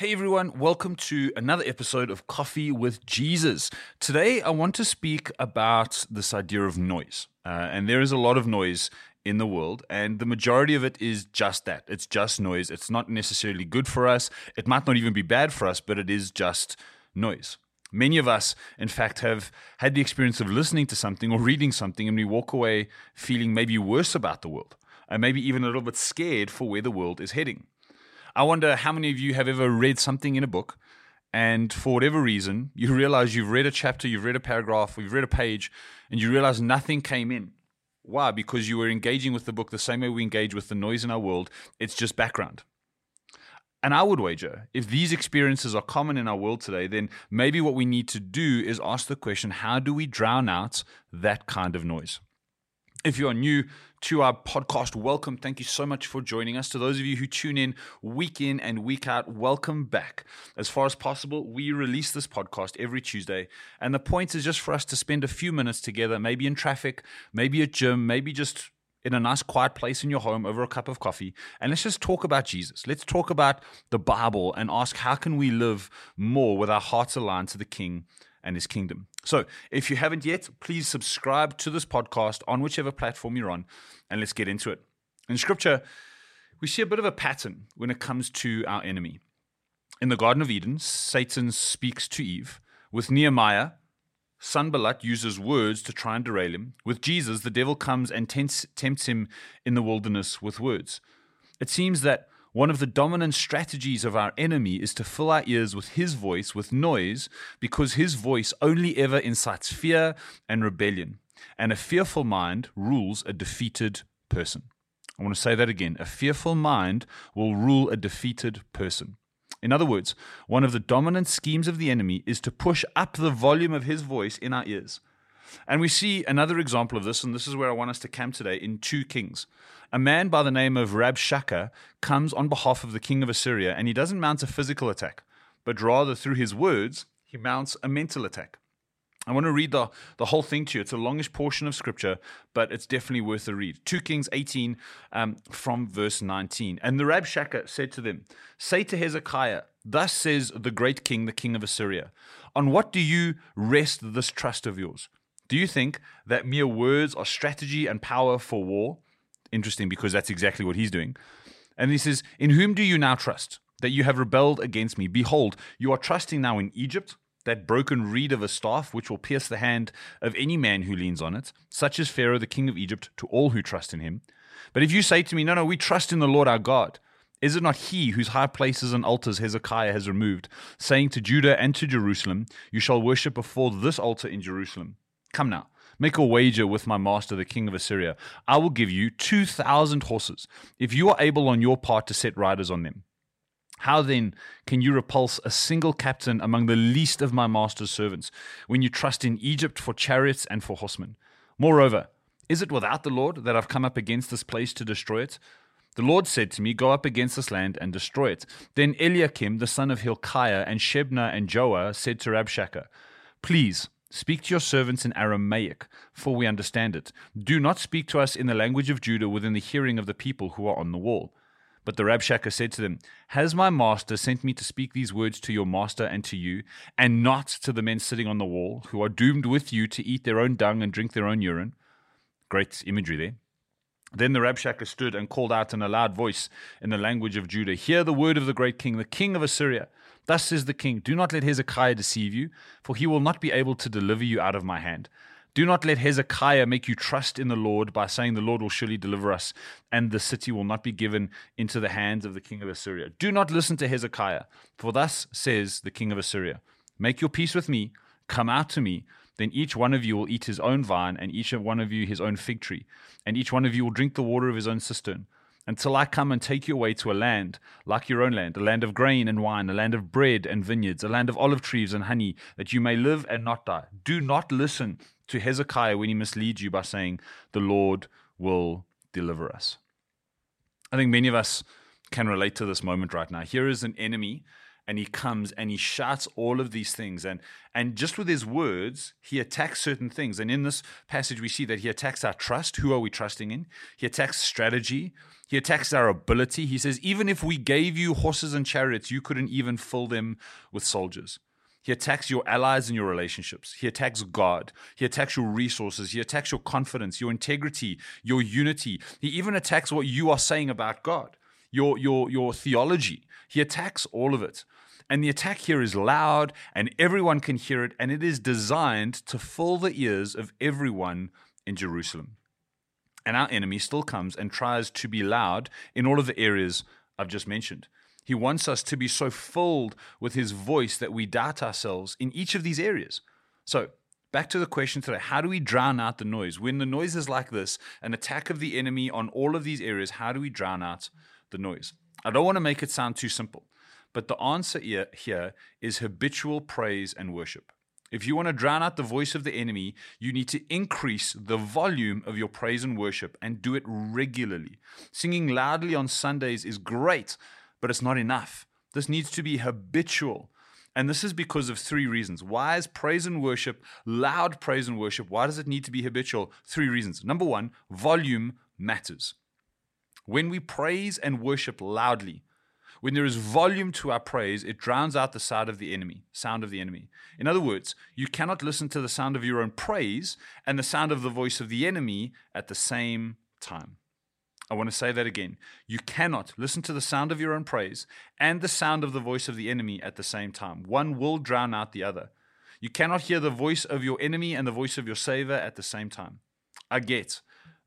Hey everyone, welcome to another episode of Coffee with Jesus. Today I want to speak about this idea of noise. And there is a lot of noise in the world, and the majority of it is just that. It's just noise. It's not necessarily good for us. It might not even be bad for us, but it is just noise. Many of us, in fact, have had the experience of listening to something or reading something, and we walk away feeling maybe worse about the world, and maybe even a little bit scared for where the world is heading. I wonder how many of you have ever read something in a book, and for whatever reason, you realize you've read a chapter, you've read a paragraph, or you've read a page, and you realize nothing came in. Why? Because you were engaging with the book the same way we engage with the noise in our world. It's just background. And I would wager, if these experiences are common in our world today, then maybe what we need to do is ask the question, how do we drown out that kind of noise? If you are new to our podcast, welcome. Thank you so much for joining us. To those of you who tune in and week out, welcome back. As far as possible, we release this podcast every Tuesday. And the point is just for us to spend a few minutes together, maybe in traffic, maybe at gym, maybe just in a nice quiet place in your home over a cup of coffee. And let's just talk about Jesus. Let's talk about the Bible and ask, how can we live more with our hearts aligned to the King and his kingdom? So if you haven't yet, please subscribe to this podcast on whichever platform you're on, and let's get into it. In Scripture, we see a bit of a pattern when it comes to our enemy. In the Garden of Eden, Satan speaks to Eve. With Nehemiah, Sanballat uses words to try and derail him. With Jesus, the devil comes and tempts him in the wilderness with words. It seems that one of the dominant strategies of our enemy is to fill our ears with his voice, with noise, because his voice only ever incites fear and rebellion. And a fearful mind rules a defeated person. I want to say that again. A fearful mind will rule a defeated person. In other words, one of the dominant schemes of the enemy is to push up the volume of his voice in our ears. And we see another example of this, and this is where I want us to camp today, in 2 Kings. A man by the name of Rabshakeh comes on behalf of the king of Assyria, and he doesn't mount a physical attack, but rather through his words, he mounts a mental attack. I want to read the whole thing to you. It's a longish portion of Scripture, but it's definitely worth a read. 2 Kings 18 from verse 19. And the Rabshakeh said to them, "Say to Hezekiah, thus says the great king, the king of Assyria, on what do you rest this trust of yours? Do you think that mere words are strategy and power for war?" Interesting, because that's exactly what he's doing. And he says, "In whom do you now trust, that you have rebelled against me? Behold, you are trusting now in Egypt, that broken reed of a staff, which will pierce the hand of any man who leans on it. Such is Pharaoh, the king of Egypt, to all who trust in him. But if you say to me, no, we trust in the Lord our God, is it not he whose high places and altars Hezekiah has removed, saying to Judah and to Jerusalem, you shall worship before this altar in Jerusalem? Come now, make a wager with my master, the king of Assyria. I will give you 2,000 horses, if you are able on your part to set riders on them. How then can you repulse a single captain among the least of my master's servants, when you trust in Egypt for chariots and for horsemen? Moreover, is it without the Lord that I've come up against this place to destroy it? The Lord said to me, go up against this land and destroy it. Then Eliakim, the son of Hilkiah, and Shebna and Joah said to Rabshakeh, please, speak to your servants in Aramaic, for we understand it. Do not speak to us in the language of Judah within the hearing of the people who are on the wall. But the Rabshakeh said to them, has my master sent me to speak these words to your master and to you, and not to the men sitting on the wall, who are doomed with you to eat their own dung and drink their own urine?" Great imagery there. Then the Rabshakeh stood and called out in a loud voice in the language of Judah, "Hear the word of the great king, the king of Assyria. Thus says the king, do not let Hezekiah deceive you, for he will not be able to deliver you out of my hand. Do not let Hezekiah make you trust in the Lord by saying the Lord will surely deliver us, and the city will not be given into the hands of the king of Assyria. Do not listen to Hezekiah, for thus says the king of Assyria, make your peace with me, come out to me, then each one of you will eat his own vine, and each one of you his own fig tree, and each one of you will drink the water of his own cistern, until I come and take you away to a land like your own land, a land of grain and wine, a land of bread and vineyards, a land of olive trees and honey, that you may live and not die. Do not listen to Hezekiah when he misleads you by saying, the Lord will deliver us." I think many of us can relate to this moment right now. Here is an enemy, and he comes and he shouts all of these things. And just with his words, he attacks certain things. And in this passage, we see that he attacks our trust. Who are we trusting in? He attacks strategy. He attacks our ability. He says, even if we gave you horses and chariots, you couldn't even fill them with soldiers. He attacks your allies and your relationships. He attacks God. He attacks your resources. He attacks your confidence, your integrity, your unity. He even attacks what you are saying about God, your theology. He attacks all of it. And the attack here is loud and everyone can hear it, and it is designed to fill the ears of everyone in Jerusalem. And our enemy still comes and tries to be loud in all of the areas I've just mentioned. He wants us to be so filled with his voice that we doubt ourselves in each of these areas. So back to the question today, how do we drown out the noise? When the noise is like this, an attack of the enemy on all of these areas, how do we drown out the noise? I don't want to make it sound too simple, but the answer here is habitual praise and worship. If you want to drown out the voice of the enemy, you need to increase the volume of your praise and worship and do it regularly. Singing loudly on Sundays is great, but it's not enough. This needs to be habitual. And this is because of three reasons. Why is praise and worship, loud praise and worship, why does it need to be habitual? Three reasons. Number one, volume matters. When we praise and worship loudly, when there is volume to our praise, it drowns out the sound of the enemy. In other words, you cannot listen to the sound of your own praise and the sound of the voice of the enemy at the same time. I want to say that again. You cannot listen to the sound of your own praise and the sound of the voice of the enemy at the same time. One will drown out the other. You cannot hear the voice of your enemy and the voice of your savior at the same time. I get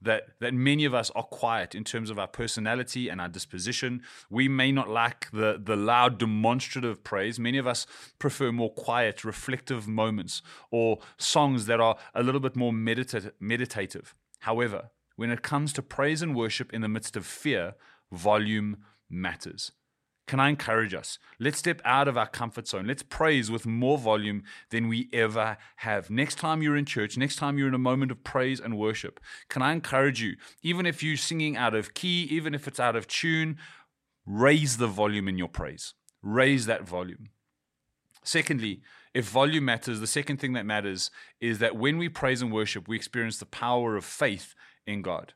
that many of us are quiet in terms of our personality and our disposition. We may not like the loud demonstrative praise. Many of us prefer more quiet, reflective moments or songs that are a little bit more meditative. However, when it comes to praise and worship in the midst of fear, volume matters. Can I encourage us? Let's step out of our comfort zone. Let's praise with more volume than we ever have. Next time you're in church, next time you're in a moment of praise and worship, can I encourage you, even if you're singing out of key, even if it's out of tune, raise the volume in your praise. Raise that volume. Secondly, if volume matters, the second thing that matters is that when we praise and worship, we experience the power of faith in God.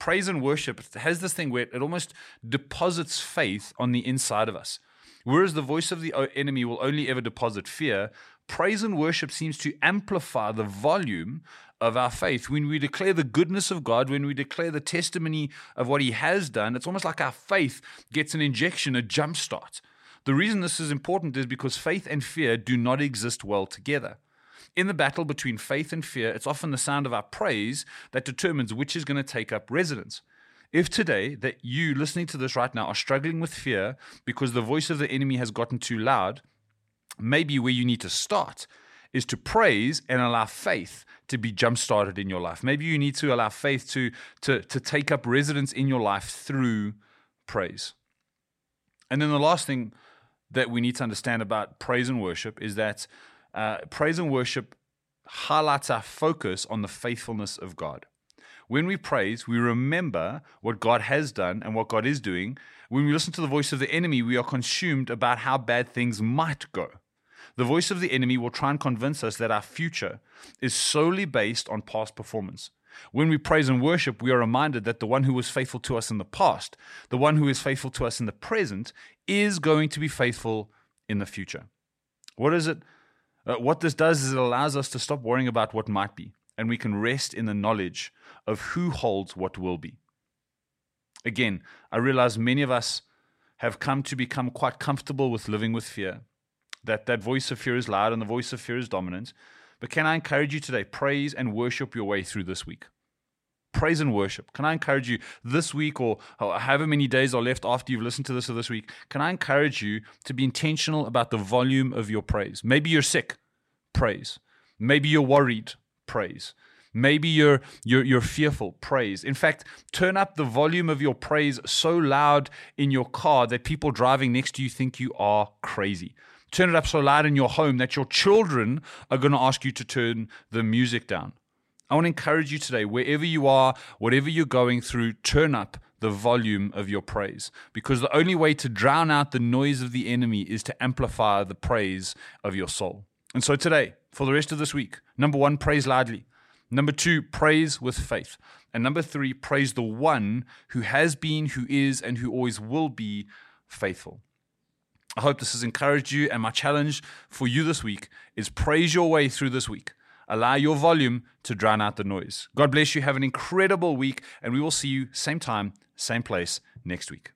Praise and worship has this thing where it almost deposits faith on the inside of us. Whereas the voice of the enemy will only ever deposit fear, praise and worship seems to amplify the volume of our faith. When we declare the goodness of God, when we declare the testimony of what he has done, it's almost like our faith gets an injection, a jump start. The reason this is important is because faith and fear do not exist well together. In the battle between faith and fear, it's often the sound of our praise that determines which is going to take up residence. If today that you listening to this right now are struggling with fear because the voice of the enemy has gotten too loud, maybe where you need to start is to praise and allow faith to be jump-started in your life. Maybe you need to allow faith to take up residence in your life through praise. And then the last thing that we need to understand about praise and worship is that praise and worship highlights our focus on the faithfulness of God. When we praise, we remember what God has done and what God is doing. When we listen to the voice of the enemy, we are consumed about how bad things might go. The voice of the enemy will try and convince us that our future is solely based on past performance. When we praise and worship, we are reminded that the one who was faithful to us in the past, the one who is faithful to us in the present, is going to be faithful in the future. What this does is it allows us to stop worrying about what might be, and we can rest in the knowledge of who holds what will be. Again, I realize many of us have come to become quite comfortable with living with fear, that voice of fear is loud and the voice of fear is dominant. But can I encourage you today, praise and worship your way through this week. Praise and worship. Can I encourage you this week, or however many days are left after you've listened to this or this week, can I encourage you to be intentional about the volume of your praise? Maybe you're sick, praise. Maybe you're worried, praise. Maybe you're fearful, praise. In fact, turn up the volume of your praise so loud in your car that people driving next to you think you are crazy. Turn it up so loud in your home that your children are going to ask you to turn the music down. I want to encourage you today, wherever you are, whatever you're going through, turn up the volume of your praise, because the only way to drown out the noise of the enemy is to amplify the praise of your soul. And so today, for the rest of this week, 1, praise loudly. 2, praise with faith. And 3, praise the one who has been, who is, and who always will be faithful. I hope this has encouraged you, and my challenge for you this week is praise your way through this week. Allow your volume to drown out the noise. God bless you. Have an incredible week, and we will see you same time, same place next week.